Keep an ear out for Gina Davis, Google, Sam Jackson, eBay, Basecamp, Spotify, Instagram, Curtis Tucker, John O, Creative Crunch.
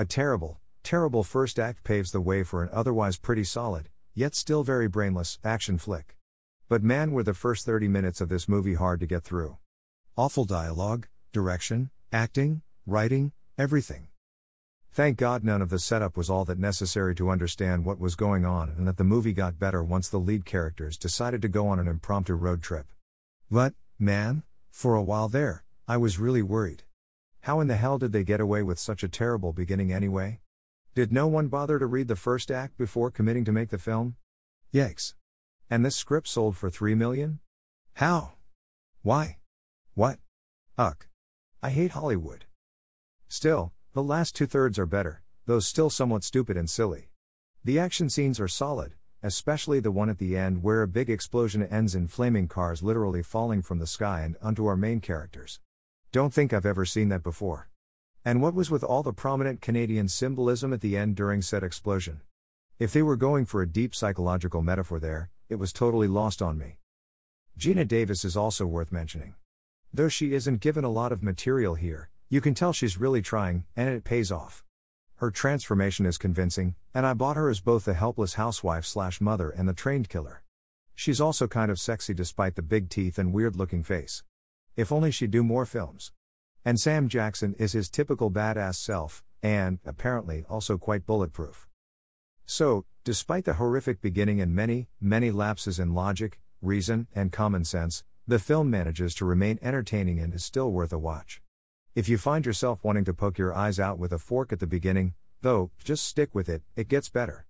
A terrible, terrible first act paves the way for an otherwise pretty solid, yet still very brainless, action flick. But man, were the first 30 minutes of this movie hard to get through. Awful dialogue, direction, acting, writing, everything. Thank God none of the setup was all that necessary to understand what was going on, and that the movie got better once the lead characters decided to go on an impromptu road trip. But, man, for a while there, I was really worried. How in the hell did they get away with such a terrible beginning anyway? Did no one bother to read the first act before committing to make the film? Yikes. And this script sold for $3 million? How? Why? What? Ugh. I hate Hollywood. Still, the last two-thirds are better, though still somewhat stupid and silly. The action scenes are solid, especially the one at the end where a big explosion ends in flaming cars literally falling from the sky and onto our main characters. Don't think I've ever seen that before. And what was with all the prominent Canadian symbolism at the end during said explosion? If they were going for a deep psychological metaphor there, it was totally lost on me. Gina Davis is also worth mentioning. Though she isn't given a lot of material here, you can tell she's really trying, and it pays off. Her transformation is convincing, and I bought her as both the helpless housewife/mother and the trained killer. She's also kind of sexy despite the big teeth and weird-looking face. If only she'd do more films. And Sam Jackson is his typical badass self, and, apparently, also quite bulletproof. So, despite the horrific beginning and many, many lapses in logic, reason, and common sense, the film manages to remain entertaining and is still worth a watch. If you find yourself wanting to poke your eyes out with a fork at the beginning, though, just stick with it, it gets better.